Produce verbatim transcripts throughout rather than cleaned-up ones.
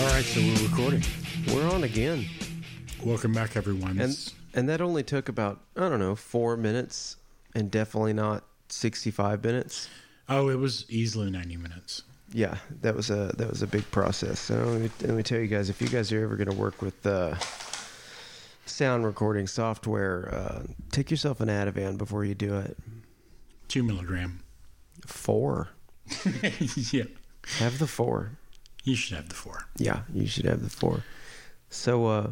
All right, so we're recording. We're on again. Welcome back, everyone. And, and that only took about, I don't know, four minutes and definitely not sixty-five minutes. Oh, it was easily ninety minutes. Yeah, that was a that was a big process. So let me, let me tell you guys, if you guys are ever going to work with uh, sound recording software, uh, take yourself an Ativan before you do it. Two milligram. Four. Yeah. Have the four. You should have the four. Yeah, you should have the four. So uh,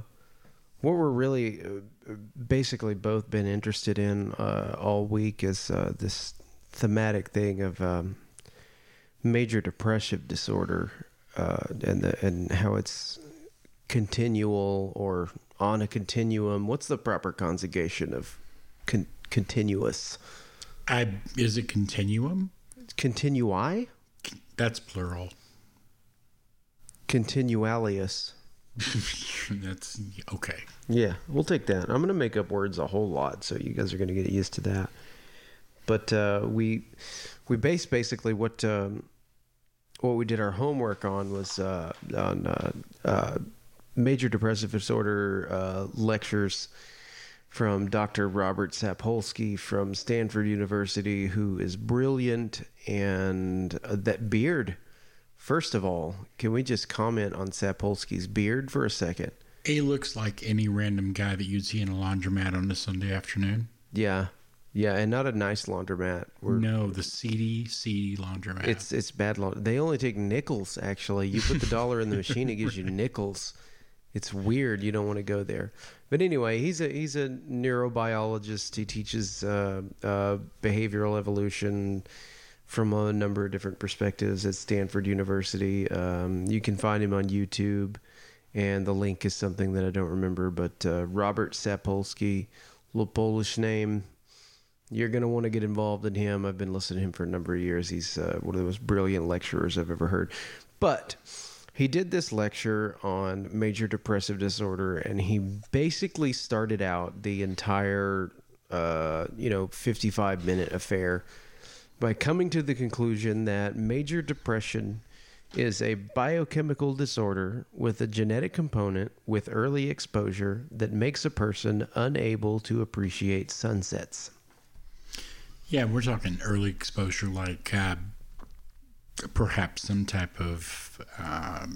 what we're really uh, basically both been interested in uh, all week is uh, this thematic thing of... Um, major depressive disorder uh, and the, and how it's continual or on a continuum. What's the proper conjugation of con- continuous? I, is it continuum? Continui? That's plural. Continualius. That's okay. Yeah, we'll take that. I'm going to make up words a whole lot, so you guys are going to get used to that. But uh, we we based basically what... Um, what we did our homework on was uh, on uh, uh, major depressive disorder uh, lectures from Doctor Robert Sapolsky from Stanford University, who is brilliant. And uh, that beard, first of all, can we just comment on Sapolsky's beard for a second? He looks like any random guy that you'd see in a laundromat on a Sunday afternoon. Yeah. Yeah, and not a nice laundromat. We're, no, the seedy, seedy laundromat. It's it's bad laundromat. They only take nickels, actually. You put the dollar in the machine, it gives you nickels. It's weird. You don't want to go there. But anyway, he's a he's a neurobiologist. He teaches uh, uh, behavioral evolution from a number of different perspectives at Stanford University. Um, you can find him on YouTube, and the link is something that I don't remember. But uh, Robert Sapolsky, little Polish name. You're going to want to get involved in him. I've been listening to him for a number of years. He's uh, one of the most brilliant lecturers I've ever heard. But he did this lecture on major depressive disorder, and he basically started out the entire, uh, you know, fifty-five minute affair by coming to the conclusion that major depression is a biochemical disorder with a genetic component with early exposure that makes a person unable to appreciate sunsets. Yeah, we're talking early exposure, like uh, perhaps some type of uh,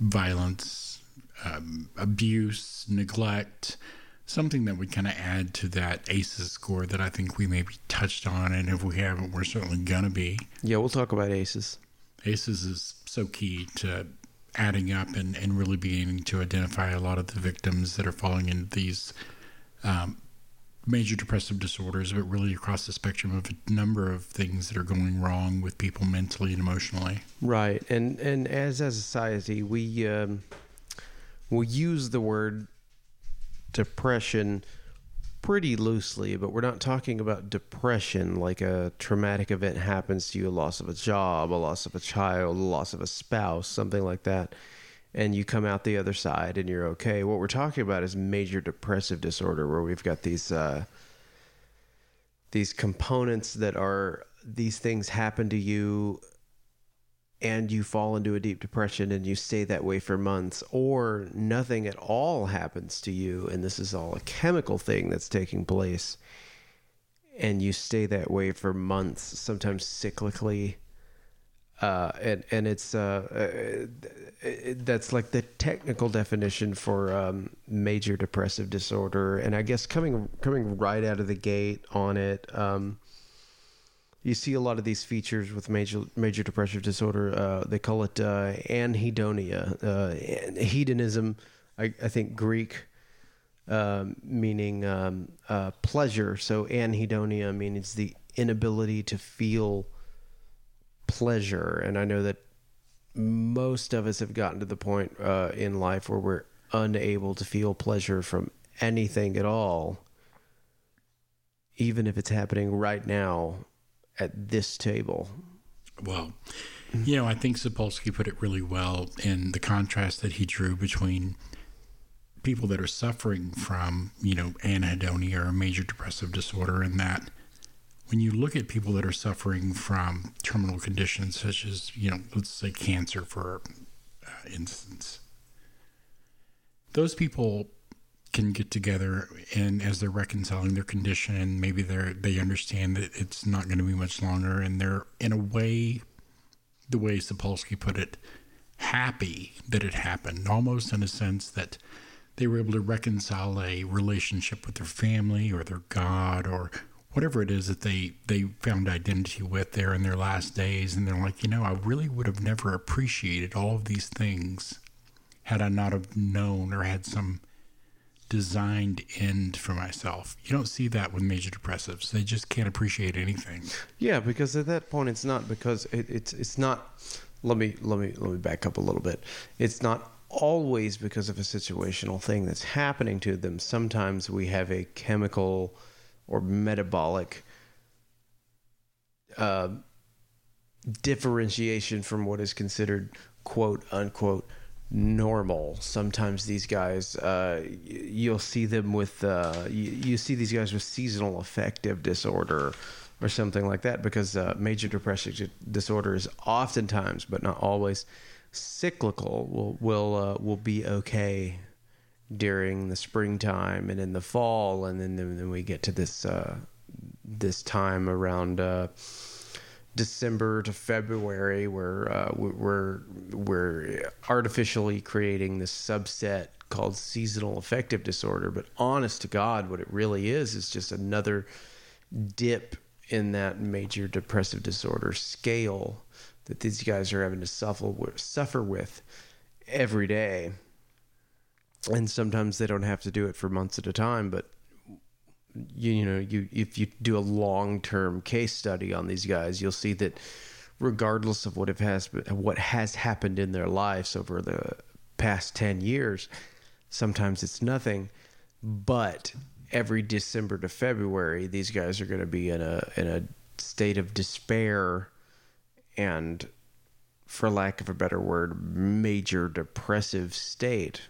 violence, um, abuse, neglect, something that would kind of add to that ACEs score that I think we maybe touched on, and if we haven't, we're certainly going to be. Yeah, we'll talk about ACEs. ACEs is so key to adding up and, and really being able to identify a lot of the victims that are falling into these um major depressive disorders, but really across the spectrum of a number of things that are going wrong with people mentally and emotionally. Right. And and as a society, we um, will use the word depression pretty loosely, but we're not talking about depression like a traumatic event happens to you, a loss of a job, a loss of a child, a loss of a spouse, something like that. And you come out the other side and you're okay. What we're talking about is major depressive disorder, where we've got these uh, these components that are, these things happen to you and you fall into a deep depression and you stay that way for months, or nothing at all happens to you and this is all a chemical thing that's taking place and you stay that way for months, sometimes cyclically. Uh, and, and it's, uh, uh, that's like the technical definition for, um, major depressive disorder. And I guess coming, coming right out of the gate on it, um, you see a lot of these features with major, major depressive disorder. Uh, they call it, uh, anhedonia, uh, hedonism, I, I think Greek, um, meaning, um, uh, pleasure. So anhedonia means the inability to feel pleasure. And I know that most of us have gotten to the point uh, in life where we're unable to feel pleasure from anything at all, even if it's happening right now at this table. Well, you know, I think Sapolsky put it really well in the contrast that he drew between people that are suffering from, you know, anhedonia or major depressive disorder, and that when you look at people that are suffering from terminal conditions, such as, you know, let's say cancer for instance. Those people can get together, and as they're reconciling their condition, and maybe they they understand that it's not going to be much longer, and they're, in a way, the way Sapolsky put it, happy that it happened, almost in a sense that they were able to reconcile a relationship with their family or their God or whatever it is that they, they found identity with there in their last days. And they're like, you know, I really would have never appreciated all of these things had I not have known or had some designed end for myself. You don't see that with major depressives. They just can't appreciate anything. Yeah, because at that point, it's not because it, it's it's not. Let me let me let me back up a little bit. It's not always because of a situational thing that's happening to them. Sometimes we have a chemical or metabolic uh, differentiation from what is considered quote unquote normal. Sometimes these guys, uh, you'll see them with, uh, you, you see these guys with seasonal affective disorder or something like that, because uh, major depressive disorder is oftentimes, but not always, cyclical. Will will uh, will be okay during the springtime and in the fall, and then then we get to this uh, this time around. Uh, December to February, where uh, we're we're artificially creating this subset called seasonal affective disorder. But honest to God, what it really is is just another dip in that major depressive disorder scale that these guys are having to suffer suffer with every day. And sometimes they don't have to do it for months at a time, but You, you know, you if you do a long-term case study on these guys, you'll see that regardless of what it has, what has happened in their lives over the past ten years, sometimes it's nothing. But every December to February, these guys are going to be in a in a state of despair and, for lack of a better word, major depressive state.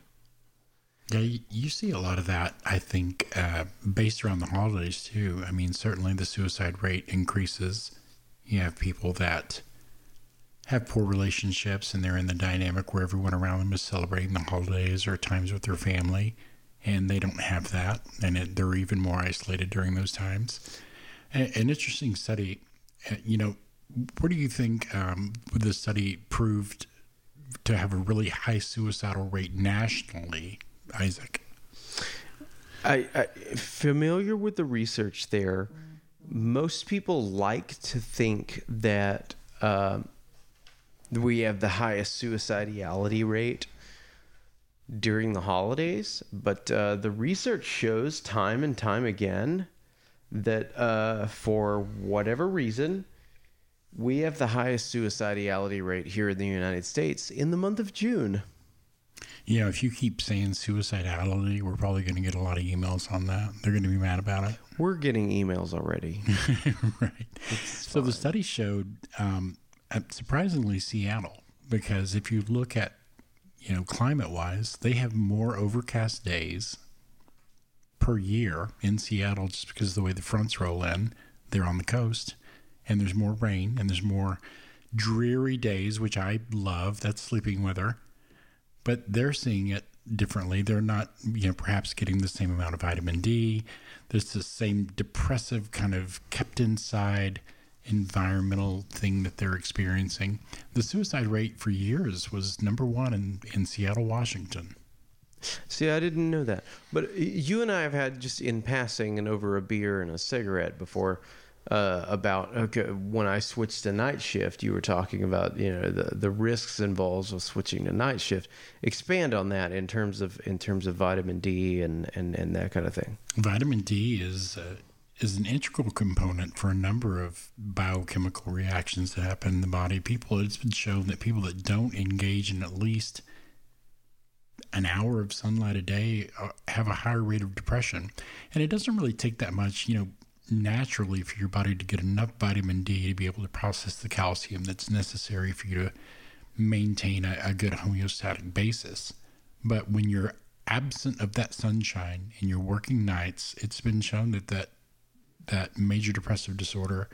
Yeah, you see a lot of that, I think, uh, based around the holidays, too. I mean, certainly the suicide rate increases. You have people that have poor relationships, and they're in the dynamic where everyone around them is celebrating the holidays or times with their family, and they don't have that, and it, they're even more isolated during those times. A, an interesting study, you know, what do you think um, the study proved to have a really high suicidal rate nationally? Isaac, I, I familiar with the research there. Most people like to think that uh, we have the highest suicidality rate during the holidays, but uh, the research shows time and time again that uh, for whatever reason, we have the highest suicidality rate here in the United States in the month of June. Yeah, if you keep saying suicidality, we're probably going to get a lot of emails on that. They're going to be mad about it. We're getting emails already. Right. So the study showed, um, surprisingly, Seattle, because if you look at, you know, climate-wise, they have more overcast days per year in Seattle just because of the way the fronts roll in. They're on the coast, and there's more rain, and there's more dreary days, which I love. That's sleeping weather. But they're seeing it differently. They're not, you know, perhaps getting the same amount of vitamin D. There's the same depressive kind of kept inside environmental thing that they're experiencing. The suicide rate for years was number one in, in Seattle, Washington. See, I didn't know that. But you and I have had, just in passing and over a beer and a cigarette before, uh, about, okay, when I switched to night shift, you were talking about, you know, the, the risks involved with switching to night shift. Expand on that in terms of, in terms of vitamin D and, and, and that kind of thing. Vitamin D is, uh, is an integral component for a number of biochemical reactions that happen in the body. People, it's been shown that people that don't engage in at least an hour of sunlight a day have a higher rate of depression. And it doesn't really take that much, you know, naturally for your body to get enough vitamin D to be able to process the calcium that's necessary for you to maintain a, a good homeostatic basis. But when you're absent of that sunshine and you're working nights, it's been shown that that, that major depressive disorder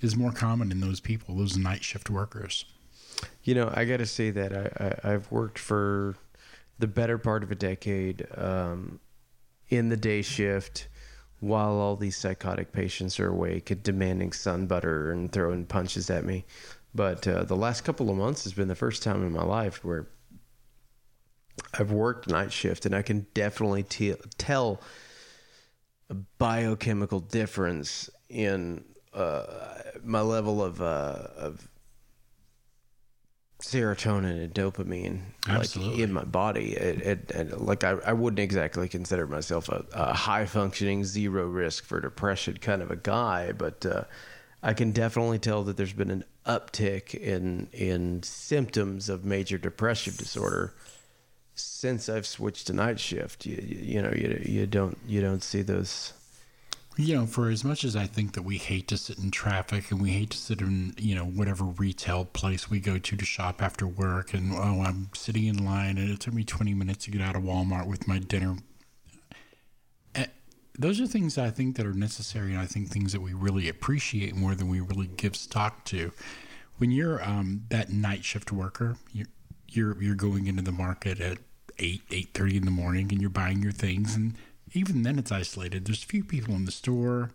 is more common in those people, those night shift workers. You know, I got to say that I, I, I've worked for the better part of a decade um, in the day shift while all these psychotic patients are awake demanding sun butter and throwing punches at me. But uh, the last couple of months has been the first time in my life where I've worked night shift, and I can definitely te- tell a biochemical difference in uh, my level of, uh, of serotonin and dopamine, absolutely, like, in my body. It, it, it, like I, I wouldn't exactly consider myself a, a high-functioning, zero-risk for depression kind of a guy, but uh, I can definitely tell that there's been an uptick in in symptoms of major depressive disorder since I've switched to night shift. You, you, you know, you you don't you don't see those. You know, for as much as I think that we hate to sit in traffic and we hate to sit in, you know, whatever retail place we go to to shop after work, and, oh, I'm sitting in line and it took me twenty minutes to get out of Walmart with my dinner. Those are things I think that are necessary, and I think things that we really appreciate more than we really give stock to. When you're um, that night shift worker, you're, you're you're going into the market at eight, eight thirty in the morning, and you're buying your things, and even then it's isolated. There's few people in the store.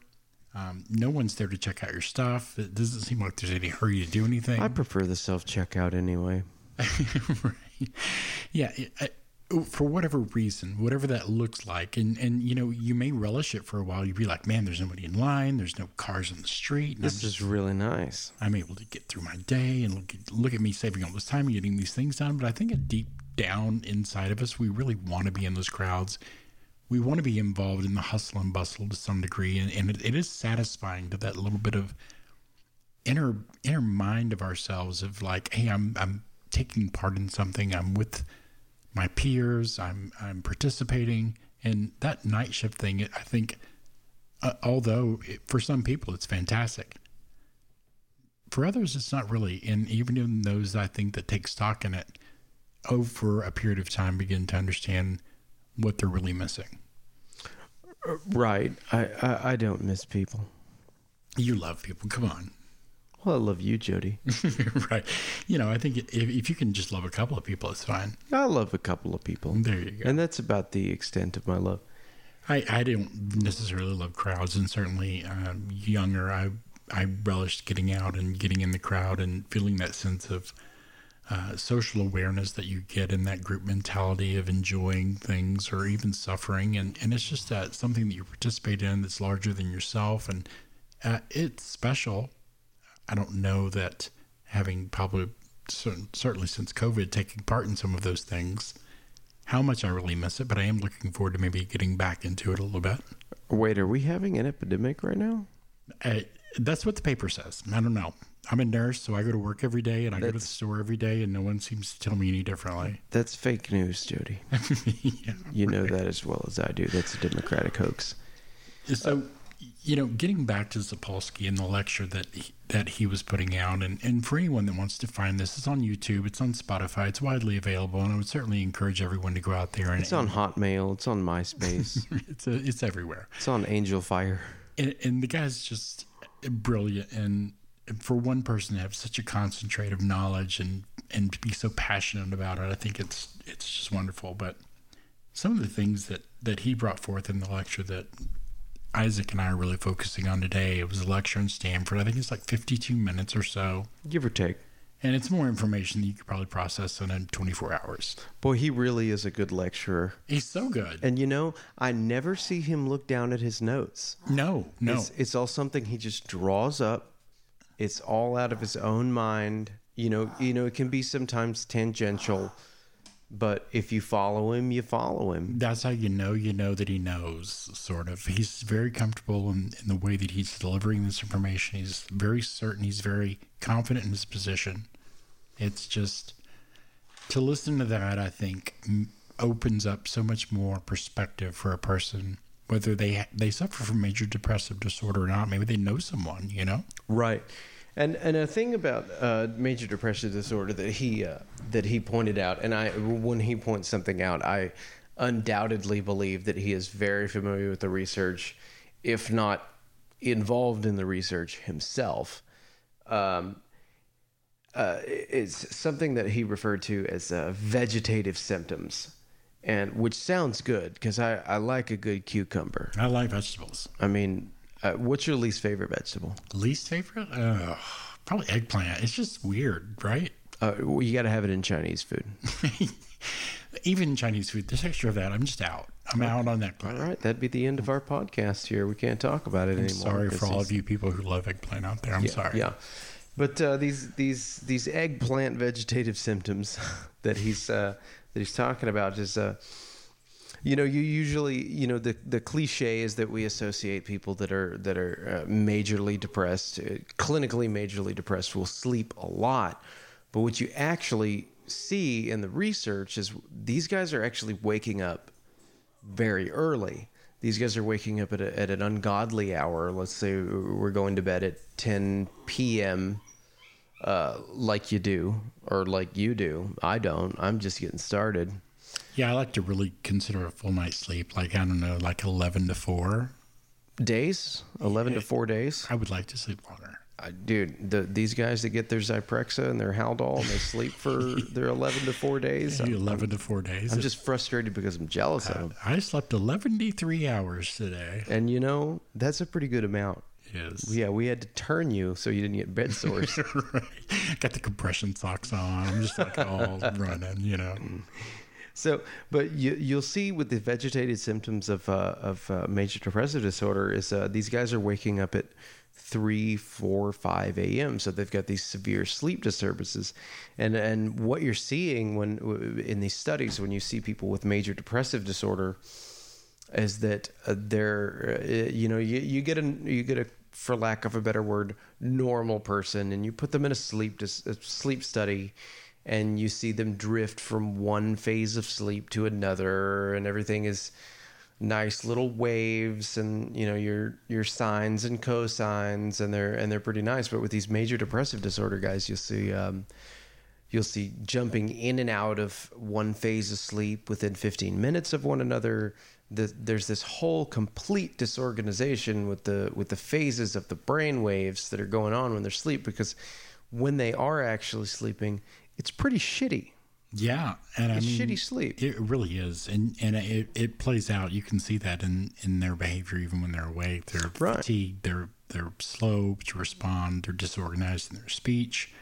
Um, no one's there to check out your stuff. It doesn't seem like there's any hurry to do anything. I prefer the self-checkout anyway. Right. Yeah. I, for whatever reason, whatever that looks like. And, and, you know, you may relish it for a while. You'd be like, man, there's nobody in line. There's no cars on the street. This just, is really nice. I'm able to get through my day and look at, look at me saving all this time and getting these things done. But I think deep down inside of us, we really want to be in those crowds. We want to be involved in the hustle and bustle to some degree. And, and it, it is satisfying to that little bit of inner, inner mind of ourselves of like, hey, I'm, I'm taking part in something. I'm with my peers, I'm I'm participating. And that night shift thing, I think, uh, although it, for some people it's fantastic, for others it's not really. And even in those, I think, that take stock in it, over a period of time begin to understand what they're really missing. Right. I, I, I don't miss people. You love people. Come on. Well, I love you, Jody. Right. You know, I think if, if you can just love a couple of people, it's fine. I love a couple of people. There you go. And that's about the extent of my love. I, I don't necessarily love crowds, and certainly um, younger, I I relished getting out and getting in the crowd and feeling that sense of uh, social awareness that you get in that group mentality of enjoying things or even suffering. And, and it's just that something that you participate in that's larger than yourself. And uh, it's special. I don't know that having probably, certainly since COVID, taking part in some of those things, how much I really miss it, but I am looking forward to maybe getting back into it a little bit. Wait, are we having an epidemic right now? Uh, that's what the paper says. I don't know. I'm a nurse, so I go to work every day, and I that's, go to the store every day, and no one seems to tell me any differently. That's fake news, Jody. Yeah, you right. know that as well as I do. That's a Democratic hoax. So... Uh, You know, getting back to Sapolsky and the lecture that he, that he was putting out, and, and for anyone that wants to find this, it's on YouTube, it's on Spotify, it's widely available, and I would certainly encourage everyone to go out there. And it's on Hotmail, it's on MySpace. it's a, it's everywhere. It's on Angel Fire. And, and the guy's just brilliant, and for one person to have such a concentrate of knowledge and, and to be so passionate about it, I think it's it's just wonderful. But some of the things that, that he brought forth in the lecture that Isaac and I are really focusing on today. It was a lecture in Stanford. I think it's like fifty-two minutes or so. Give or take. And it's more information that you could probably process in twenty-four hours. Boy, he really is a good lecturer. He's so good. And, you know, I never see him look down at his notes. No, no. It's, it's all something he just draws up. It's all out of his own mind. You know, you know, it can be sometimes tangential, but if you follow him, you follow him. That's how you know you know that he knows, sort of. He's very comfortable in, in the way that he's delivering this information. He's very certain. He's very confident in his position. It's just, to listen to that, I think, m- opens up so much more perspective for a person, whether they they suffer from major depressive disorder or not. Maybe they know someone, you know? Right. And and a thing about uh, major depressive disorder that he uh, that he pointed out, and I when he points something out, I undoubtedly believe that he is very familiar with the research, if not involved in the research himself. Um, uh, is something that he referred to as uh, vegetative symptoms, and which sounds good because I, I like a good cucumber. I like vegetables. I mean, uh, what's your least favorite vegetable? Least favorite? Uh, probably eggplant. It's just weird, right? Uh, well, you got to have it in Chinese food. Even Chinese food, there's extra of that. I'm just out. I'm okay. out on that part. All right. That'd be the end of our podcast here. We can't talk about it I'm anymore. Sorry for all of you people who love eggplant out there. I'm yeah, sorry. Yeah. But uh, these these these eggplant vegetative symptoms that he's uh, that he's talking about is, uh, you know, you usually, you know, the, the cliche is that we associate people that are that are uh, majorly depressed, uh, clinically majorly depressed, will sleep a lot. But what you actually see in the research is these guys are actually waking up very early. These guys are waking up at, a, at an ungodly hour. Let's say we're going to bed at ten p.m. Uh, like you do, or like you do. I don't. I'm just getting started. Yeah, I like to really consider a full night's sleep. Like, I don't know, like eleven to four. Days? eleven yeah, to four days? I would like to sleep longer. Dude, the, these guys that get their Zyprexa and their Haldol and they sleep for their eleven to four days. I'm, eleven to four days. I'm just frustrated because I'm jealous uh, of them. I slept eleven to three hours today. And, you know, that's a pretty good amount. Yes. Yeah, we had to turn you so you didn't get bed sores. Right. Got the compression socks on. I'm just like all running, you know. So, but you, you'll see with the vegetated symptoms of uh, of uh, major depressive disorder is uh, these guys are waking up at three, four, five a.m. So they've got these severe sleep disturbances. And and what you're seeing when in these studies, when you see people with major depressive disorder, is that they're, you know, you, you get a, you get a, for lack of a better word, normal person, and you put them in a sleep, a sleep study, and you see them drift from one phase of sleep to another, and everything is nice little waves, and you know your your sines and cosines, and they're and they're pretty nice. But with these major depressive disorder guys, you'll see um, you'll see jumping in and out of one phase of sleep within fifteen minutes of one another. The, there's this whole complete disorganization with the with the phases of the brain waves that are going on when they're asleep, because when they are actually sleeping, it's pretty shitty. Yeah, and it's I mean, shitty sleep. It really is, and and it, it plays out. You can see that in, in their behavior, even when they're awake. They're right. fatigued. They're they're slow to respond. They're disorganized in their speech.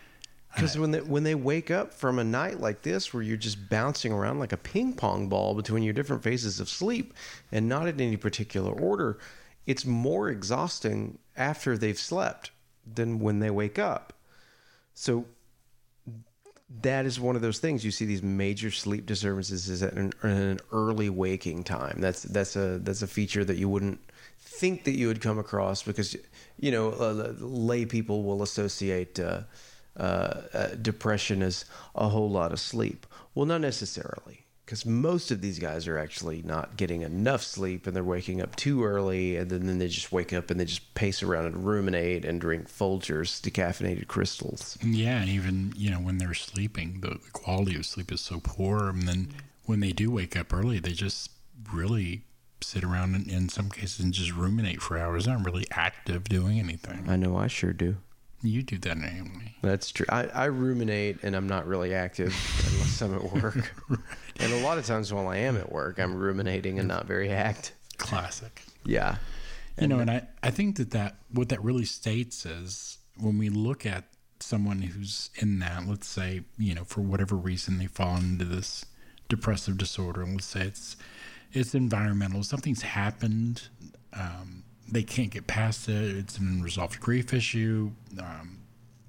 Because uh, when they when they wake up from a night like this, where you're just bouncing around like a ping pong ball between your different phases of sleep, and not in any particular order, it's more exhausting after they've slept than when they wake up. So. That is one of those things. You see these major sleep disturbances is at an, an early waking time. That's that's a that's a feature that you wouldn't think that you would come across, because you know uh, lay people will associate uh, uh, uh, depression as a whole lot of sleep. Well, not necessarily, because most of these guys are actually not getting enough sleep, and they're waking up too early, and then, then they just wake up and they just pace around and ruminate and drink Folgers decaffeinated crystals. Yeah, and even, you know, when they're sleeping, the quality of sleep is so poor, and then when they do wake up early, they just really sit around and, in some cases, and just ruminate for hours. They're not really active doing anything. I know, I sure do. You do that anyway. That's true. I, I ruminate, and I'm not really active unless I'm at work. Right. And a lot of times while I am at work, I'm ruminating and not very active. Classic. Yeah. You and know, and I, I think that, that what that really states is when we look at someone who's in that, let's say, you know, for whatever reason they fall into this depressive disorder, and let's say it's, it's environmental, something's happened, um, they can't get past it. It's an unresolved grief issue um,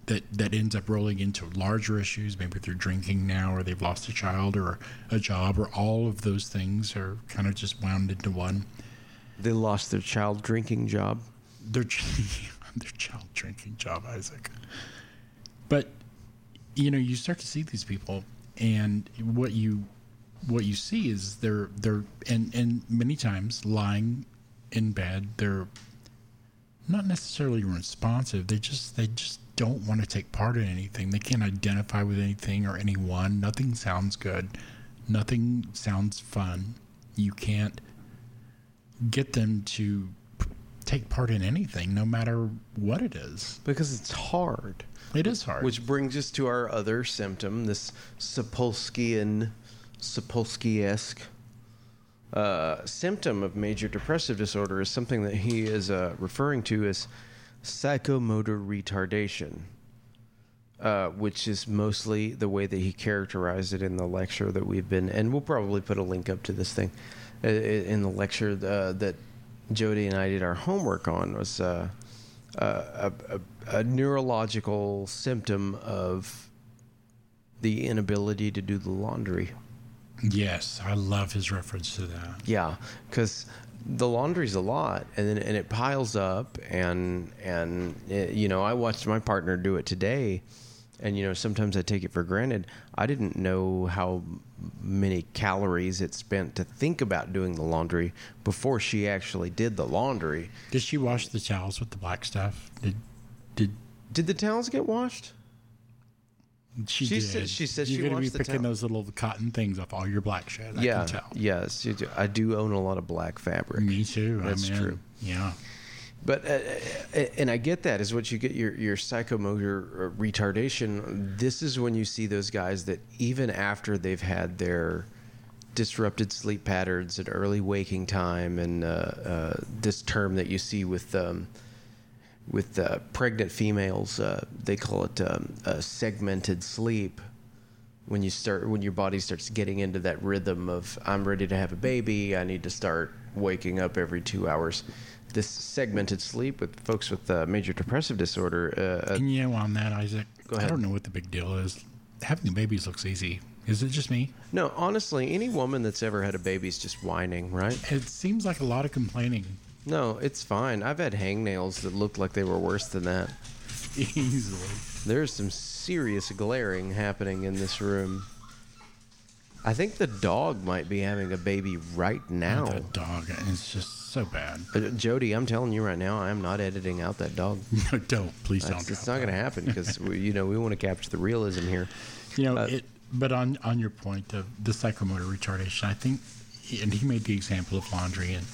that that ends up rolling into larger issues. Maybe they're drinking now, or they've lost a child or a job, or all of those things are kind of just wound into one. They lost their child drinking job. Their, their child drinking job, Isaac. But, you know, you start to see these people, and what you what you see is they're, they're and, and many times lying in bed. They're not necessarily responsive. They just they just don't want to take part in anything. They can't identify with anything or anyone. Nothing sounds good. Nothing sounds fun. You can't get them to take part in anything, no matter what it is. Because it's hard. It is hard. Which brings us to our other symptom, this Sapolskyan, Sapolsky-esque uh, symptom of major depressive disorder is something that he is uh, referring to as psychomotor retardation, uh, which is mostly the way that he characterized it in the lecture that we've been, and we'll probably put a link up to this thing, uh, in the lecture uh, that Jody and I did our homework on, was uh, uh, a, a, a neurological symptom of the inability to do the laundry. Yes, I love his reference to that. Yeah, because the laundry's a lot, and then and it piles up, and and it, you know, I watched my partner do it today, and you know, sometimes I take it for granted. I didn't know how many calories it spent to think about doing the laundry before she actually did the laundry. Did she wash the towels with the black stuff? Did did did the towels get washed? She, she did. Said, she said You're she going to be picking towel. Those little cotton things off all your black shit. I yeah, can tell. Yes. You do. I do own a lot of black fabric. Me too. That's I mean, true. Yeah. But, uh, and I get that is what you get your, your psychomotor retardation. This is when you see those guys that even after they've had their disrupted sleep patterns and early waking time, and uh, uh, this term that you see with um, with uh, pregnant females, uh, they call it um, uh, segmented sleep. When you start, when your body starts getting into that rhythm of I'm ready to have a baby, I need to start waking up every two hours. This segmented sleep with folks with uh, major depressive disorder. Uh, Can you on that, Isaac? Go ahead. I don't know what the big deal is. Having babies looks easy. Is it just me? No, honestly, any woman that's ever had a baby is just whining, right? It seems like a lot of complaining. No, it's fine. I've had hangnails that looked like they were worse than that. Easily. There's some serious glaring happening in this room. I think the dog might be having a baby right now. Not that dog. It's just so bad. Uh, Jody, I'm telling you right now, I'm not editing out that dog. No, don't. Please don't. It's, it's not going to happen because, you know, we want to capture the realism here. You know, uh, it, but on, on your point of the psychomotor retardation, I think, and he made the example of laundry and...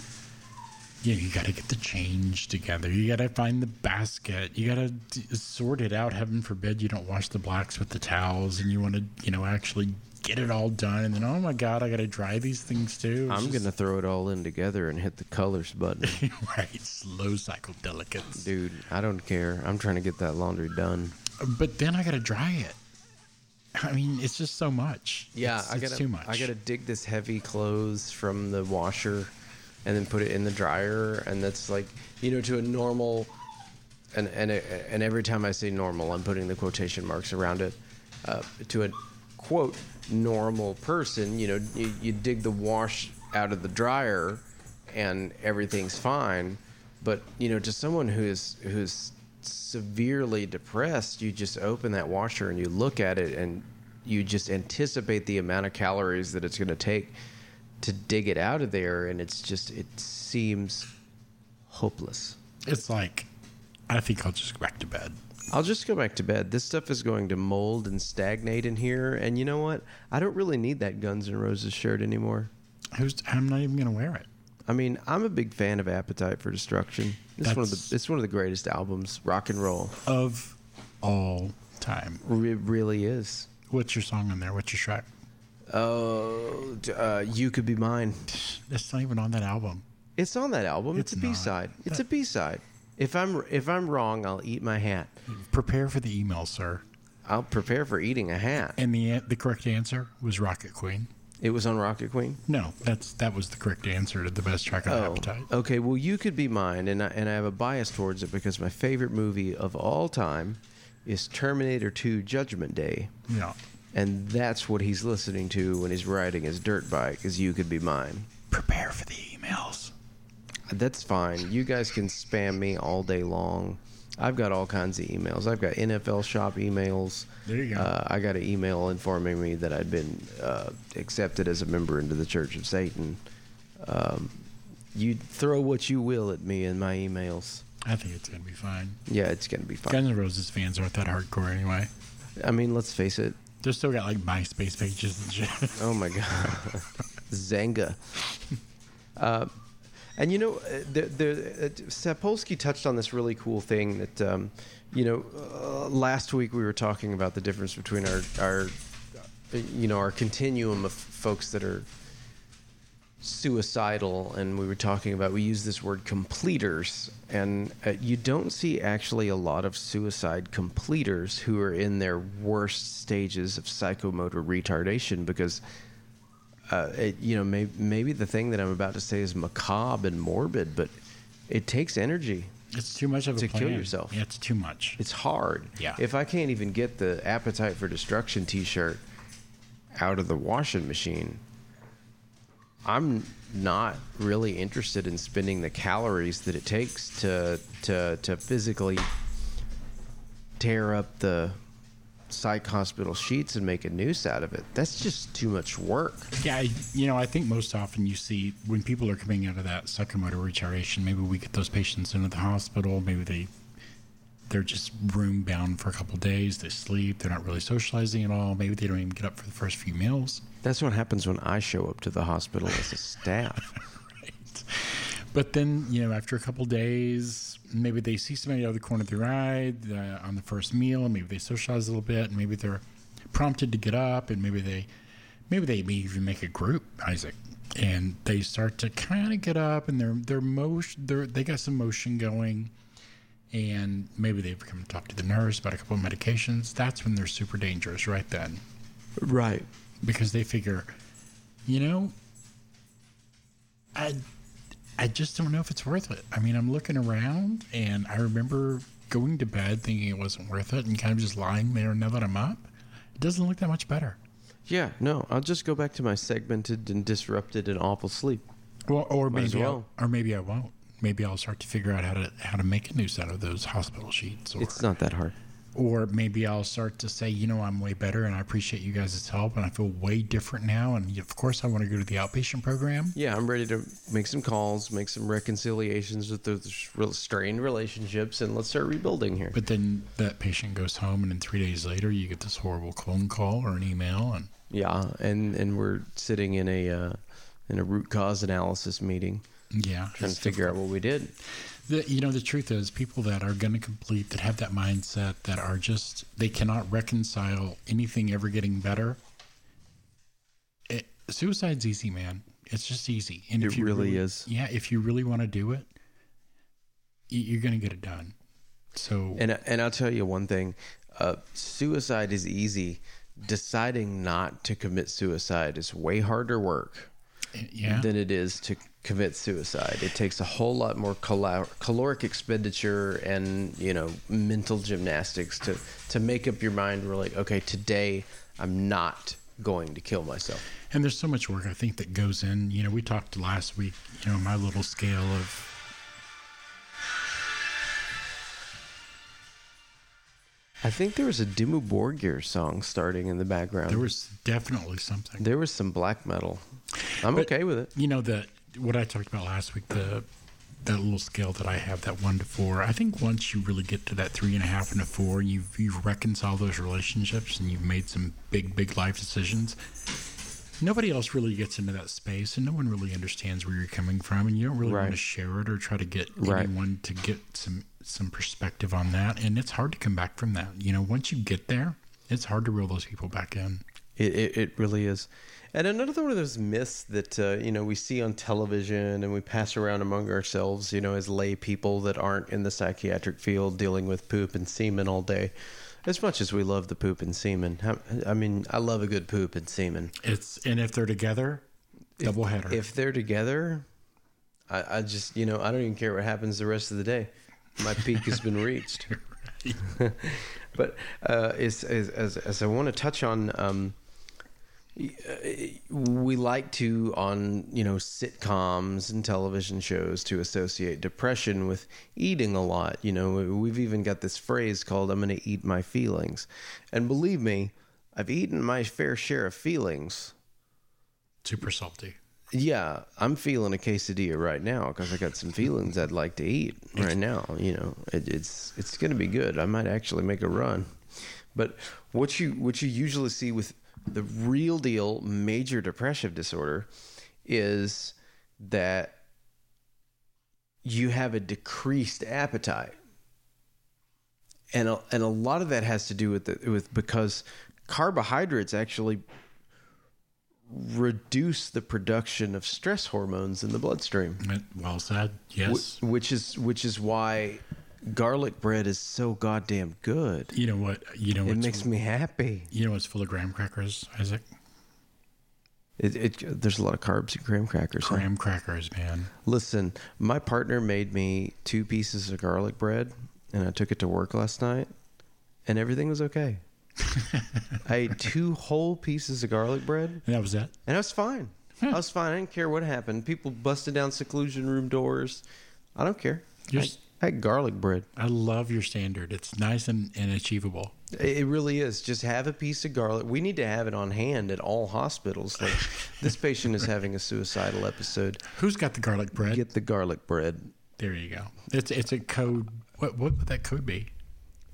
Yeah, you got to get the change together. You got to find the basket. You got to d- sort it out. Heaven forbid you don't wash the blacks with the towels, and you want to, you know, actually get it all done. And then, oh my God, I got to dry these things too. It's I'm just... going to throw it all in together and hit the colors button. Right, slow cycle delicates. Dude, I don't care. I'm trying to get that laundry done. But then I got to dry it. I mean, it's just so much. Yeah, it's, I gotta, it's too much. I got to dig this heavy clothes from the washer. And then put it in the dryer, and that's like, you know, to a normal, and and and every time I say normal, I'm putting the quotation marks around it. Uh, to a quote normal person, you know, you, you dig the wash out of the dryer, and everything's fine. But you know, to someone who's who's severely depressed, you just open that washer and you look at it, and you just anticipate the amount of calories that it's going to take to dig it out of there, and it's just, it seems hopeless. It's like, I think I'll just go back to bed. I'll just go back to bed. This stuff is going to mold and stagnate in here, and you know what? I don't really need that Guns N' Roses shirt anymore. Who's, I'm not even going to wear it. I mean, I'm a big fan of Appetite for Destruction. It's That's one of the it's one of the greatest albums, rock and roll of all time. It really is. What's your song on there? What's your track? Oh, uh, You Could Be Mine. That's not even on that album. It's on that album. It's, it's a B-side. That... It's a B-side. If I'm if I'm wrong, I'll eat my hat. Prepare for the email, sir. I'll prepare for eating a hat. And the the correct answer was Rocket Queen. It was on Rocket Queen? No, that's that was the correct answer to the best track on oh, Appetite. Okay, well, You Could Be Mine, and I, and I have a bias towards it because my favorite movie of all time is Terminator two Judgment Day. Yeah. And that's what he's listening to when he's riding his dirt bike, is You Could Be Mine. Prepare for the emails. That's fine. You guys can spam me all day long. I've got all kinds of emails. I've got N F L shop emails. There you go. Uh, I got an email informing me that I'd been uh, accepted as a member into the Church of Satan. Um, you throw what you will at me in my emails. I think it's going to be fine. Yeah, it's going to be fine. Guns N' Roses fans aren't that hardcore anyway. I mean, let's face it. They're still got like MySpace pages and shit. Oh my God. Zanga. Uh, And, you know, the, the, uh, Sapolsky touched on this really cool thing that, um, you know, uh, last week we were talking about the difference between our, our, you know, our continuum of folks that are suicidal, and we were talking about, we use this word completers, and uh, you don't see actually a lot of suicide completers who are in their worst stages of psychomotor retardation, because uh, it, you know, may, maybe the thing that I'm about to say is macabre and morbid, but it takes energy. It's too much of a to plan. Kill yourself. Yeah, it's too much. It's hard. Yeah. If I can't even get the Appetite for Destruction T-shirt out of the washing machine, I'm not really interested in spending the calories that it takes to to to physically tear up the psych hospital sheets and make a noose out of it. That's just too much work. Yeah, I, you know, I think most often you see when people are coming out of that psychomotor retardation, maybe we get those patients into the hospital, maybe they they're just room bound for a couple of days. They sleep. They're not really socializing at all. Maybe they don't even get up for the first few meals. That's what happens when I show up to the hospital as a staff. Right. But then, you know, after a couple of days, maybe they see somebody out of the corner of their eye uh, on the first meal. Maybe they socialize a little bit. And maybe they're prompted to get up. And maybe they, maybe they even make a group, Isaac. And they start to kind of get up, and they're they're motion. They're, they got some motion going. And maybe they've come to talk to the nurse about a couple of medications. That's when they're super dangerous right then. Right. Because they figure, you know, I I just don't know if it's worth it. I mean, I'm looking around, and I remember going to bed thinking it wasn't worth it and kind of just lying there, and now that I'm up, it doesn't look that much better. Yeah, no, I'll just go back to my segmented and disrupted and awful sleep. Well, or maybe well. I'll, or maybe I won't. Maybe I'll start to figure out how to how to make a noose out of those hospital sheets. Or, it's not that hard. Or maybe I'll start to say, you know, I'm way better, and I appreciate you guys' help, and I feel way different now. And, of course, I want to go to the outpatient program. Yeah, I'm ready to make some calls, make some reconciliations with those strained relationships, and let's start rebuilding here. But then that patient goes home, and then three days later, you get this horrible phone call or an email. and Yeah, and, and we're sitting in a uh, in a root cause analysis meeting. Yeah. Trying to figure out what we did. The, you know, the truth is people that are going to complete, that have that mindset, that are just, they cannot reconcile anything ever getting better. It, suicide's easy, man. It's just easy. And it really, really is. Yeah. If you really want to do it, you're going to get it done. So, and, and I'll tell you one thing, uh, suicide is easy. Deciding not to commit suicide is way harder work yeah. than it is to commit suicide. It takes a whole lot more calor- caloric expenditure and, you know, mental gymnastics to, to make up your mind. We're like, okay, today I'm not going to kill myself. And there's so much work, I think, that goes in. You know, we talked last week, you know, my little scale of... I think there was a Dimmu Borgir song starting in the background. There was definitely something. There was some black metal. I'm but, okay with it. You know, the... What I talked about last week, the that little scale that I have, that one to four, I think once you really get to that three and a half and a four, you've, you've reconciled those relationships and you've made some big, big life decisions. Nobody else really gets into that space, and no one really understands where you're coming from, and you don't really right. want to share it or try to get right. anyone to get some, some perspective on that. And it's hard to come back from that. You know, once you get there, it's hard to reel those people back in. It, it, it really is. And another one of those myths that, uh, you know, we see on television and we pass around among ourselves, you know, as lay people that aren't in the psychiatric field dealing with poop and semen all day. As much as we love the poop and semen, I, I mean, I love a good poop and semen. It's and if they're together, double header. If, if they're together, I, I just, you know, I don't even care what happens the rest of the day. My peak has been reached. But uh, as, as, as I want to touch on... Um, we like to, on, you know, sitcoms and television shows, to associate depression with eating a lot. You know, we've even got this phrase called, I'm going to eat my feelings. And believe me, I've eaten my fair share of feelings. Super salty. Yeah. I'm feeling a quesadilla right now because I got some feelings I'd like to eat right now. You know, it, it's, it's going to be good. I might actually make a run. But what you, what you usually see with the real deal major depressive disorder is that you have a decreased appetite. And a, and a lot of that has to do with the, with because carbohydrates actually reduce the production of stress hormones in the bloodstream. Well said. Yes. Wh- which is which is why garlic bread is so goddamn good. You know what? You know it makes full, me happy. You know what's full of graham crackers, Isaac? It, it there's a lot of carbs in graham crackers. Graham huh? crackers, man. Listen, my partner made me two pieces of garlic bread. And I took it to work last night, and everything was okay. I ate two whole pieces of garlic bread. And that was that. And I was fine. Yeah. I was fine. I didn't care what happened. People busted down seclusion room doors. I don't care. I, I had garlic bread. I love your standard. It's nice and, and achievable. It really is. Just have a piece of garlic. We need to have it on hand at all hospitals. Like, this patient is having a suicidal episode. Who's got the garlic bread? Get the garlic bread. There you go. It's it's a code. What what would that code be?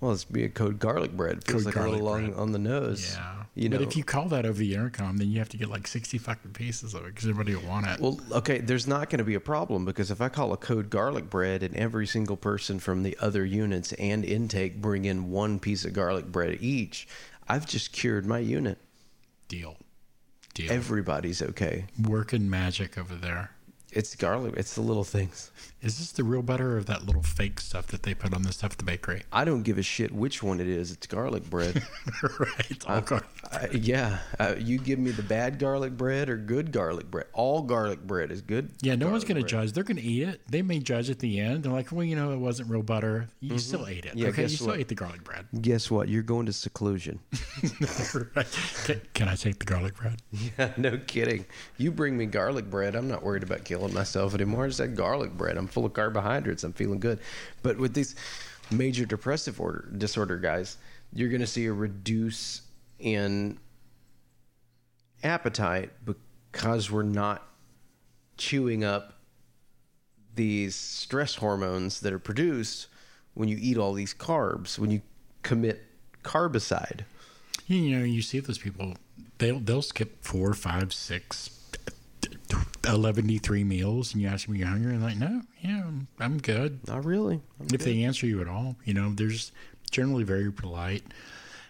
Well, it's be a code garlic bread. It feels code like a little long on the nose. Yeah. You know? But if you call that over the intercom, then you have to get like sixty fucking pieces of it because everybody will want it. Well, okay, there's not going to be a problem because if I call a code garlic bread and every single person from the other units and intake bring in one piece of garlic bread each, I've just cured my unit. Deal. Deal. Everybody's okay. Working magic over there. It's garlic. It's the little things. Is this the real butter or that little fake stuff that they put on the stuff at the bakery? I don't give a shit which one it is. It's garlic bread. Right. It's all I, garlic I, bread. Yeah. Uh, you give me the bad garlic bread or good garlic bread. All garlic bread is good. Yeah, no one's going to judge. They're going to eat it. They may judge at the end. They're like, well, you know, it wasn't real butter. You mm-hmm. still ate it. Yeah, okay, you what? still ate the garlic bread. Guess what? You're going to seclusion. Right. can, can I take the garlic bread? Yeah, no kidding. You bring me garlic bread. I'm not worried about killing myself anymore. It's that garlic bread. I'm full of carbohydrates. I'm feeling good. But with these major depressive order, disorder guys, you're going to see a reduce in appetite because we're not chewing up these stress hormones that are produced when you eat all these carbs, when you commit carbicide. You know, you see those people, they'll, they'll skip four, five, six, eleven to three meals, and you ask them you're hungry, and like, no, yeah, I'm good. Not really. I'm if good. They answer you at all, you know, they're just generally very polite.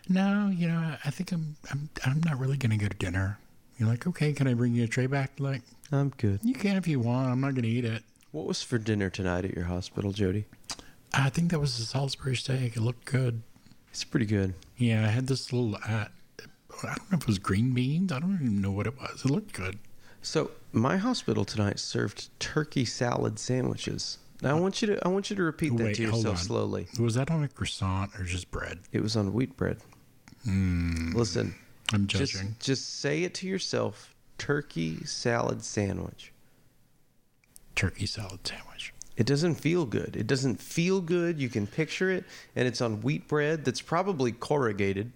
No, you know, I think I'm I'm I'm not really going to go to dinner. You're like, okay, can I bring you a tray back? Like, I'm good. You can if you want. I'm not going to eat it. What was for dinner tonight at your hospital, Jody? I think that was the Salisbury steak. It looked good. It's pretty good. Yeah, I had this little, uh, I don't know if it was green beans. I don't even know what it was. It looked good. So my hospital tonight served turkey salad sandwiches. Now I want you to I want you to repeat that Wait, to yourself slowly. Was that on a croissant or just bread? It was on wheat bread. Mm, Listen, I'm judging. Just, just say it to yourself: turkey salad sandwich. Turkey salad sandwich. It doesn't feel good. It doesn't feel good. You can picture it, and it's on wheat bread that's probably corrugated.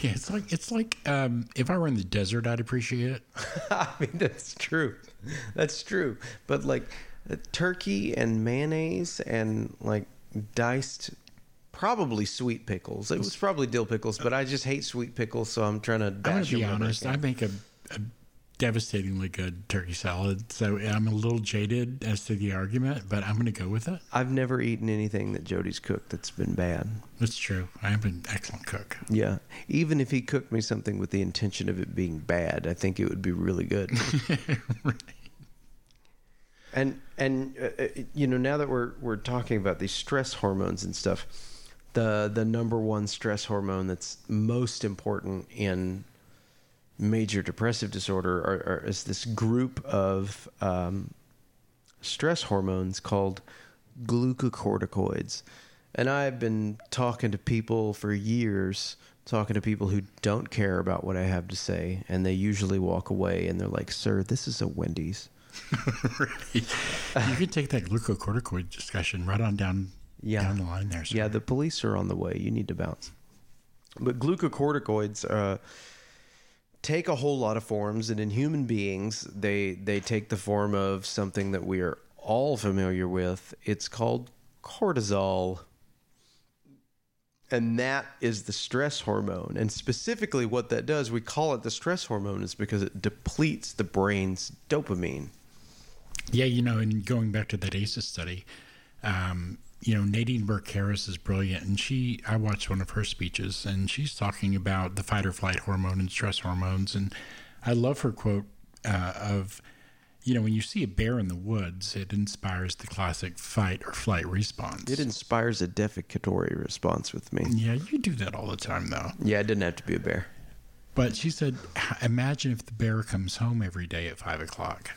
Yeah, it's like it's like um, if I were in the desert, I'd appreciate it. I mean, that's true. That's true. But like uh, turkey and mayonnaise and like diced, probably sweet pickles. It was probably dill pickles, but I just hate sweet pickles, so I'm trying to dash them. I'm gonna be honest. I make a. a devastatingly good turkey salad, so I'm a little jaded as to the argument, but I'm going to go with it. I've never eaten anything that Jody's cooked that's been bad. That's true. I'm an excellent cook. Yeah. Even if he cooked me something with the intention of it being bad, I think it would be really good. Right. And, and uh, you know, now that we're we're talking about these stress hormones and stuff, the the number one stress hormone that's most important in major depressive disorder are, are, is this group of um, stress hormones called glucocorticoids. And I've been talking to people for years, talking to people who don't care about what I have to say, and they usually walk away and they're like, sir, this is a Wendy's. Right. You can take that glucocorticoid discussion right on down, yeah. down the line there. Sir. Yeah, the police are on the way. You need to bounce. But glucocorticoids... Uh, take a whole lot of forms, and in human beings, they they take the form of something that we are all familiar with. It's called cortisol, and that is the stress hormone. And specifically what that does, we call it the stress hormone, is because it depletes the brain's dopamine. Yeah, you know, and going back to that ACEs study, um, you know, Nadine Burke Harris is brilliant, and she, I watched one of her speeches, and she's talking about the fight or flight hormone and stress hormones, and I love her quote uh, of, you know, when you see a bear in the woods, it inspires the classic fight or flight response. It inspires a defecatory response with me. Yeah, you do that all the time, though. Yeah, it didn't have to be a bear. But she said, imagine if the bear comes home every day at five o'clock.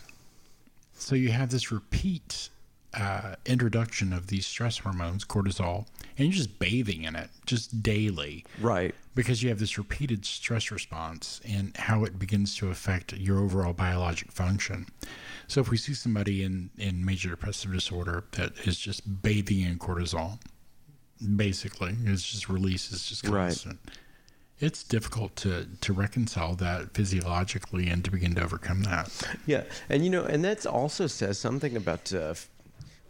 So you have this repeat uh, introduction of these stress hormones, cortisol, and you're just bathing in it just daily. Right. Because you have this repeated stress response and how it begins to affect your overall biologic function. So if we see somebody in, in major depressive disorder that is just bathing in cortisol, basically, it's just release, it's just constant. Right. It's difficult to, to reconcile that physiologically and to begin to overcome that. Yeah. And, you know, and that also says something about, uh,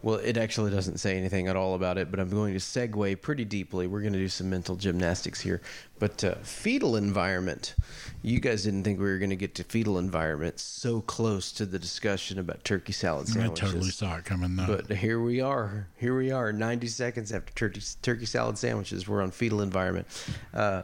well, it actually doesn't say anything at all about it, but I'm going to segue pretty deeply. We're going to do some mental gymnastics here. But uh, fetal environment. You guys didn't think we were going to get to fetal environment so close to the discussion about turkey salad sandwiches. I totally saw it coming, though. But here we are. Here we are. ninety seconds after turkey, turkey salad sandwiches, we're on fetal environment. Uh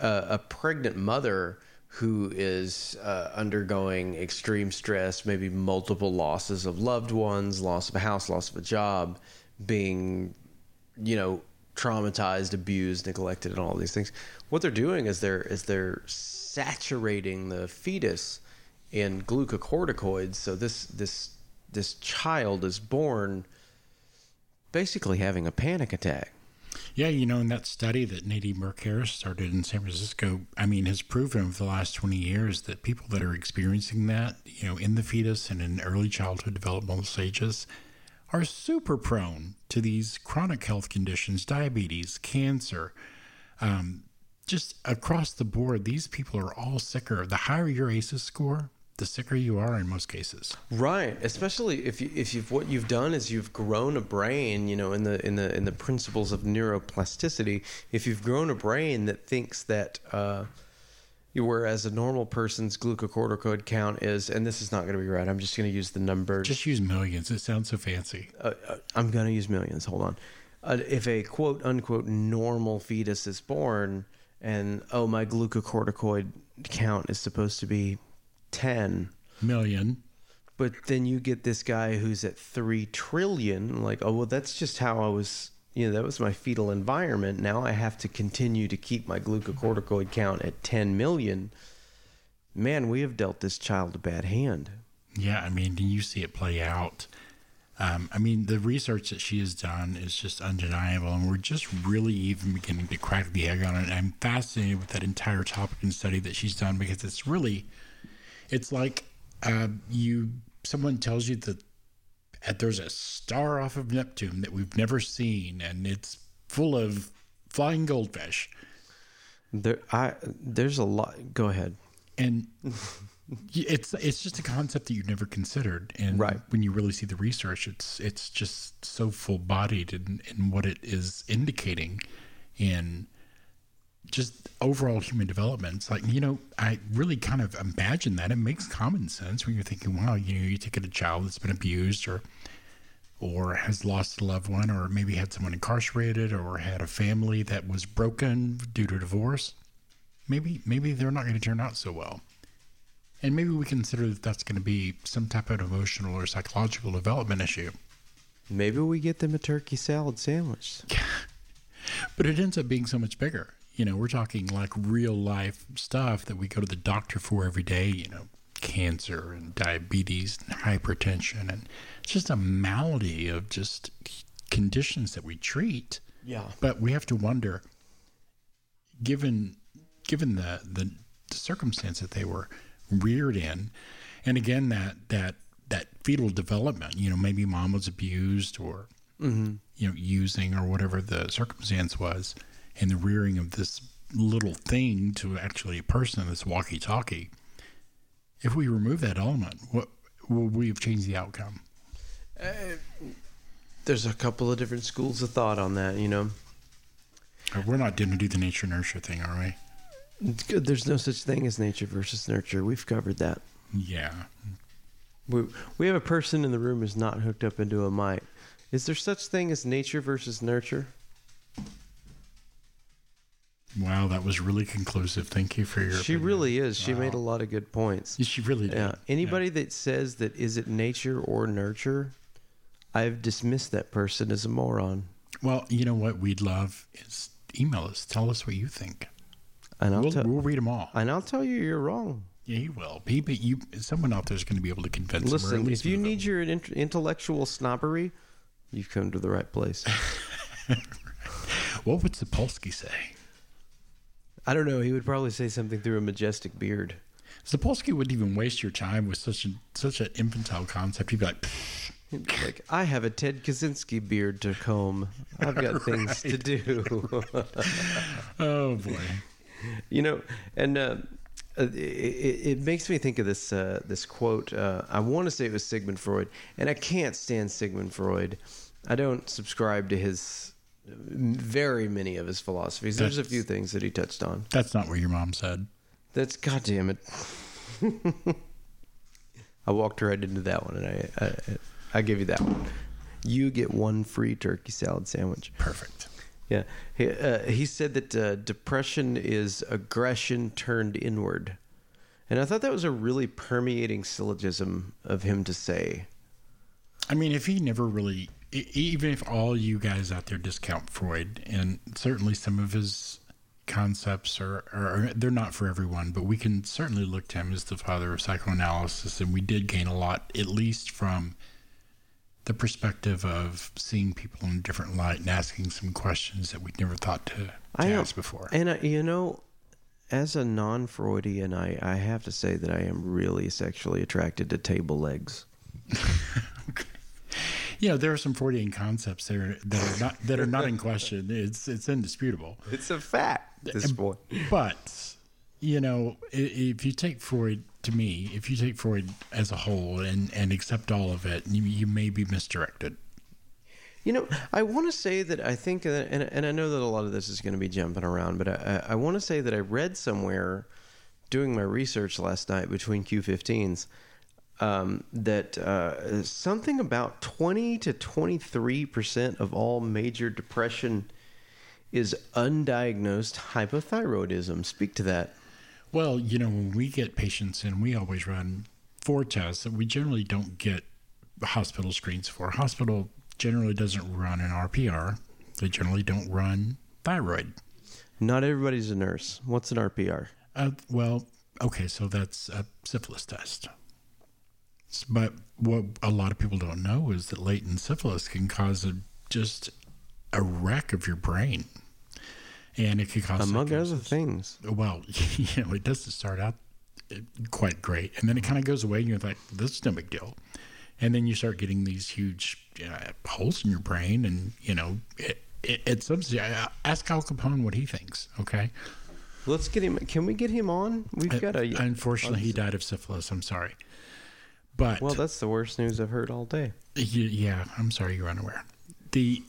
Uh, a pregnant mother who is uh, undergoing extreme stress, maybe multiple losses of loved ones, loss of a house, loss of a job, being, you know, traumatized, abused, neglected, and all these things. What they're doing is they're is they're saturating the fetus in glucocorticoids. So this this this child is born basically having a panic attack. Yeah, you know, in that study that Nadine Burke Harris started in San Francisco, I mean, has proven over the last twenty years that people that are experiencing that, you know, in the fetus and in early childhood developmental stages are super prone to these chronic health conditions, diabetes, cancer. Um, just across the board, these people are all sicker. The higher your ACEs score, the sicker you are in most cases. Right, especially if you, if you've what you've done is you've grown a brain, you know, in the in the in the principles of neuroplasticity. If you've grown a brain that thinks that, uh, you, whereas a normal person's glucocorticoid count is, and this is not going to be right. I'm just going to use the numbers. Just use millions. It sounds so fancy. Uh, I'm going to use millions. Hold on. Uh, if a quote unquote normal fetus is born, and oh, my glucocorticoid count is supposed to be ten million. But then you get this guy who's at three trillion. Like, oh, well, that's just how I was, you know, that was my fetal environment. Now I have to continue to keep my glucocorticoid count at ten million. Man, we have dealt this child a bad hand. Yeah, I mean, you see it play out. Um, I mean, the research that she has done is just undeniable, and we're just really even beginning to crack the egg on it. And I'm fascinated with that entire topic and study that she's done, because it's really... It's like uh, you. Someone tells you that, that there's a star off of Neptune that we've never seen, and it's full of flying goldfish. There, I there's a lot. Go ahead. And it's it's just a concept that you've never considered. And right. When you really see the research, it's it's just so full bodied in, in what it is indicating, in just overall human development. It's like, you know, I really kind of imagine that. It makes common sense when you're thinking, wow, you know, you take a child that's been abused or or has lost a loved one, or maybe had someone incarcerated, or had a family that was broken due to divorce. Maybe maybe they're not going to turn out so well. And maybe we consider that that's going to be some type of emotional or psychological development issue. Maybe we get them a turkey salad sandwich. But it ends up being so much bigger. You know, we're talking like real life stuff that we go to the doctor for every day, you know, cancer and diabetes and hypertension. And it's just a malady of just conditions that we treat. Yeah. But we have to wonder, given given the, the, the circumstance that they were reared in, and again, that, that, that fetal development, you know, maybe mom was abused or, mm-hmm. you know, using or whatever the circumstance was. And the rearing of this little thing to actually a person, this walkie-talkie, if we remove that element, what will we have changed the outcome? Uh, there's a couple of different schools of thought on that, you know. We're not going to do the nature-nurture thing, are we? There's no such thing as nature versus nurture. We've covered that. Yeah. We, we have a person in the room who's not hooked up into a mic. Is there such thing as nature versus nurture? Wow, that was really conclusive. Thank you for your She opinion. Really is. She wow. made a lot of good points. She really did. Yeah. Anybody yeah. that says that is it nature or nurture, I've dismissed that person as a moron. Well, you know what we'd love is email us. Tell us what you think. And I'll we'll, te- we'll read them all. And I'll tell you you're wrong. Yeah, you will. People, you, someone out there is going to be able to convince Listen, them. Listen, if you need them. your in- intellectual snobbery, you've come to the right place. What would Sapolsky say? I don't know. He would probably say something through a majestic beard. Sapolsky wouldn't even waste your time with such an such an infantile concept. He'd be like, He'd be like, I have a Ted Kaczynski beard to comb. I've got things to do. Oh boy. You know, and uh, it, it makes me think of this uh, this quote. Uh, I want to say it was Sigmund Freud, and I can't stand Sigmund Freud. I don't subscribe to his. Very many of his philosophies. That's, There's a few things that he touched on. That's not what your mom said. That's goddamn it. I walked right into that one, and I, I I give you that one. You get one free turkey salad sandwich. Perfect. Yeah. He, uh, he said that uh, depression is aggression turned inward, and I thought that was a really permeating syllogism of him to say. I mean, if he never really. Even if all you guys out there discount Freud, and certainly some of his concepts are, are, they're not for everyone, but we can certainly look to him as the father of psychoanalysis, and we did gain a lot, at least from the perspective of seeing people in a different light and asking some questions that we'd never thought to, to I ask before. And, I, you know, as a non-Freudian, I, I have to say that I am really sexually attracted to table legs. Okay. Yeah, there are some Freudian concepts there that are not that are not in question. It's it's indisputable. It's a fact at this point. But you know, if you take Freud to me, if you take Freud as a whole and, and accept all of it, you, you may be misdirected. You know, I want to say that I think, that, and and I know that a lot of this is going to be jumping around, but I I want to say that I read somewhere doing my research last night between Q fifteens. Um, that uh, something about twenty to twenty-three percent of all major depression is undiagnosed hypothyroidism. Speak to that. Well, you know, when we get patients in, we always run four tests that we generally don't get hospital screens for. Hospital generally doesn't run an R P R. They generally don't run thyroid. Not everybody's a nurse. What's an R P R? Uh, well, okay, so that's a syphilis test. But what a lot of people don't know is that latent syphilis can cause a, just a wreck of your brain. And it can cause... Among other things. Well, you know, it doesn't start out quite great. And then it kind of goes away and you're like, this is no big deal. And then you start getting these huge uh, holes in your brain. And, you know, it, it, it's... Ask Al Capone what he thinks, okay? Let's get him... Can we get him on? We've uh, got a... Unfortunately, he died of syphilis. I'm sorry. But, well, that's the worst news I've heard all day. Yeah, I'm sorry you're unaware. The,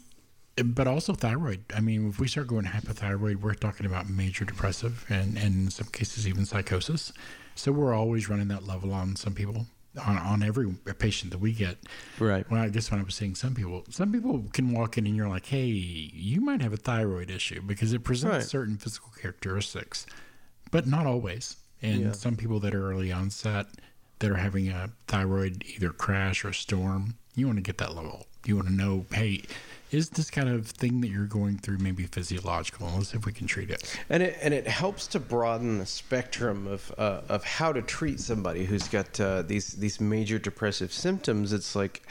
but also thyroid. I mean, if we start going hypothyroid, we're talking about major depressive and, and in some cases even psychosis. So we're always running that level on some people, on, on every patient that we get. Right. Well, I guess when I was saying some people, some people can walk in and you're like, hey, you might have a thyroid issue because it presents right. certain physical characteristics, but not always. And yeah. some people that are early onset that are having a thyroid either crash or storm, you want to get that level. You want to know, hey, is this kind of thing that you're going through maybe physiological? Let's see if we can treat it. And it and it helps to broaden the spectrum of uh, of how to treat somebody who's got uh, these these major depressive symptoms. It's like,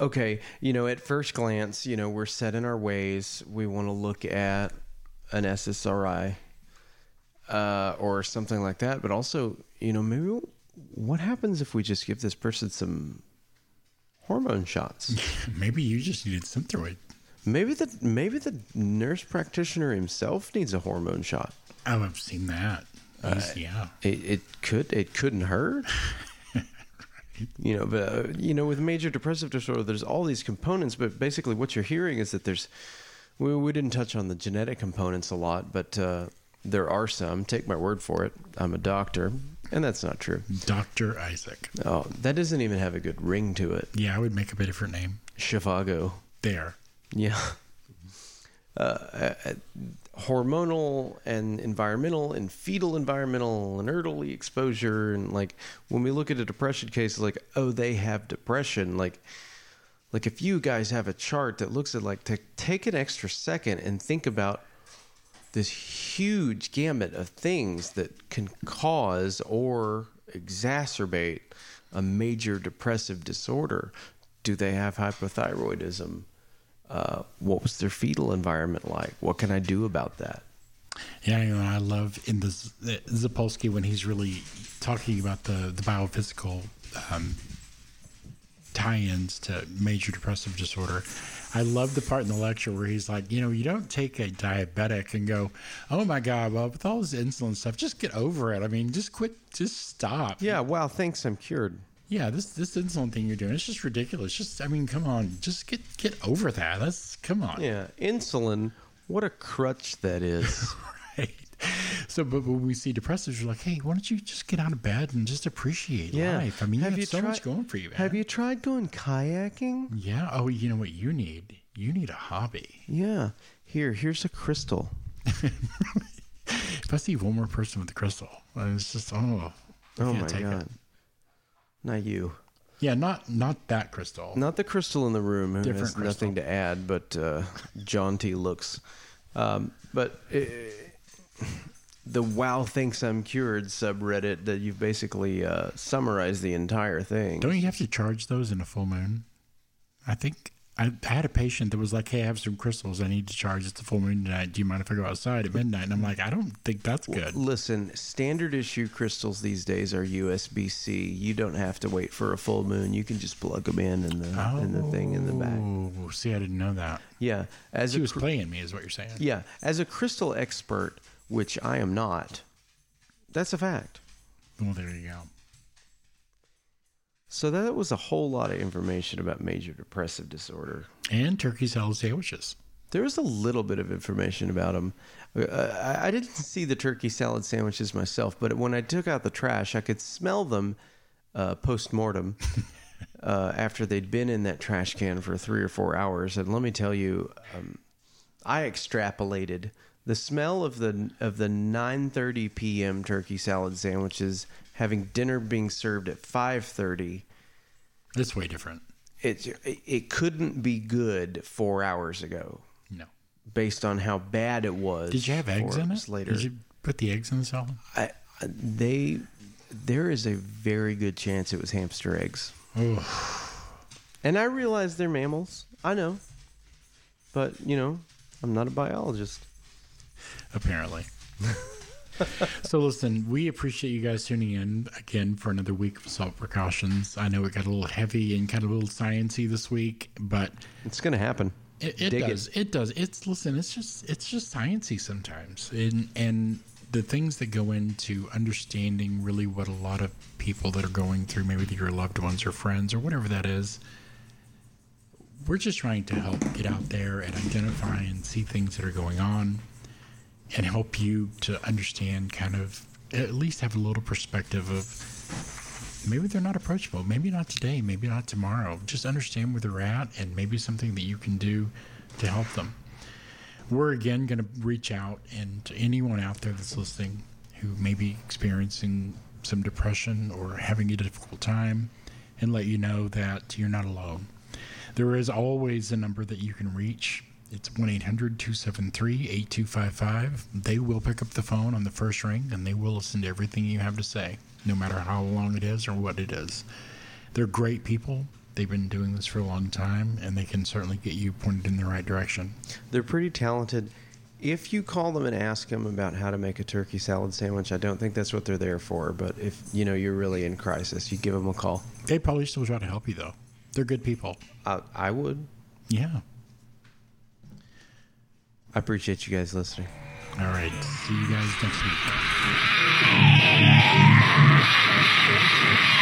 okay, you know, at first glance, you know, we're set in our ways. We want to look at an S S R I uh, or something like that. But also, you know, maybe we'll, what happens if we just give this person some hormone shots? Maybe you just needed some thyroid. Maybe the maybe the nurse practitioner himself needs a hormone shot. Oh, I've seen that. Uh, yeah, it, it could it couldn't hurt. Right. You know, but uh, you know, with major depressive disorder, there's all these components. But basically, what you're hearing is that there's we we didn't touch on the genetic components a lot, but uh, there are some. Take my word for it. I'm a doctor. And that's not true. Doctor Isaac. Oh, that doesn't even have a good ring to it. Yeah, I would make up a different name. Shivago. There. Yeah. Uh, uh, hormonal and environmental and fetal environmental and early exposure. And like when we look at a depression case, like, oh, they have depression. Like, like if you guys have a chart that looks at like, t- take an extra second and think about this huge gamut of things that can cause or exacerbate a major depressive disorder. Do they have hypothyroidism? Uh, what was their fetal environment like? What can I do about that? Yeah, you know, I love in the Sapolsky when he's really talking about the, the biophysical um, tie-ins to major depressive disorder. I love the part in the lecture where he's like, you know, you don't take a diabetic and go, oh my God, well, with all this insulin stuff, just get over it. I mean, just quit, just stop. Yeah, wow, thanks, I'm cured. Yeah, this this insulin thing you're doing, it's just ridiculous. Just, I mean, come on, just get, get over that. That's, come on. Yeah, insulin, what a crutch that is. Right. So, but when we see depressives, you're like, hey, why don't you just get out of bed and just appreciate yeah. life? I mean, have you have you so tried, much going for you, man. Have you tried going kayaking? Yeah. Oh, you know what you need? You need a hobby. Yeah. Here, here's a crystal. If I see one more person with a crystal, it's just, oh, I oh my take God. It. Not you. Yeah, not not that crystal. Not the crystal in the room. Different has crystal. Nothing to add, but uh, jaunty looks. Um, but... It, the wow thinks I'm cured subreddit that you've basically uh, summarized the entire thing. Don't you have to charge those in a full moon? I think I, I had a patient that was like, hey, I have some crystals I need to charge. It's the full moon tonight. Do you mind if I go outside at midnight? And I'm like, I don't think that's good. Listen, standard issue crystals these days are U S B C. You don't have to wait for a full moon. You can just plug them in and the, oh, and the thing in the back. Oh, see, I didn't know that. Yeah. As she a, was playing me is what you're saying. Yeah. As a crystal expert... which I am not. That's a fact. Well, there you go. So that was a whole lot of information about major depressive disorder. And turkey salad sandwiches. There was a little bit of information about them. Uh, I didn't see the turkey salad sandwiches myself, but when I took out the trash, I could smell them uh, post-mortem uh, after they'd been in that trash can for three or four hours. And let me tell you, um, I extrapolated... the smell of the of the nine thirty p.m. turkey salad sandwiches, having dinner being served at five thirty. That's way different. It, it it couldn't be good four hours ago. No. Based on how bad it was. Did you have eggs in it? Later. Did you put the eggs in the salad? I, they, there is a very good chance it was hamster eggs. Oh. And I realize they're mammals. I know. But, you know, I'm not a biologist. Apparently. So listen, we appreciate you guys tuning in again for another week of Assault Precautions. I know it got a little heavy and kind of a little sciencey this week, but it's going to happen. It, it does. It. it does. It's listen. It's just it's just sciencey sometimes, and and the things that go into understanding really what a lot of people that are going through, maybe your loved ones or friends or whatever that is. We're just trying to help get out there and identify and see things that are going on. And help you to understand, kind of, at least have a little perspective of maybe they're not approachable. Maybe not today. Maybe not tomorrow. Just understand where they're at and maybe something that you can do to help them. We're, again, going to reach out and to anyone out there that's listening who may be experiencing some depression or having a difficult time and let you know that you're not alone. There is always a number that you can reach. It's one eight hundred two seven three eight two five five. They will pick up the phone on the first ring, and they will listen to everything you have to say, no matter how long it is or what it is. They're great people. They've been doing this for a long time, and they can certainly get you pointed in the right direction. They're pretty talented. If you call them and ask them about how to make a turkey salad sandwich, I don't think that's what they're there for. But if, you know, you're really in crisis, you give them a call. They probably still try to help you, though. They're good people. I, I would. Yeah. I appreciate you guys listening. All right. See you guys next week.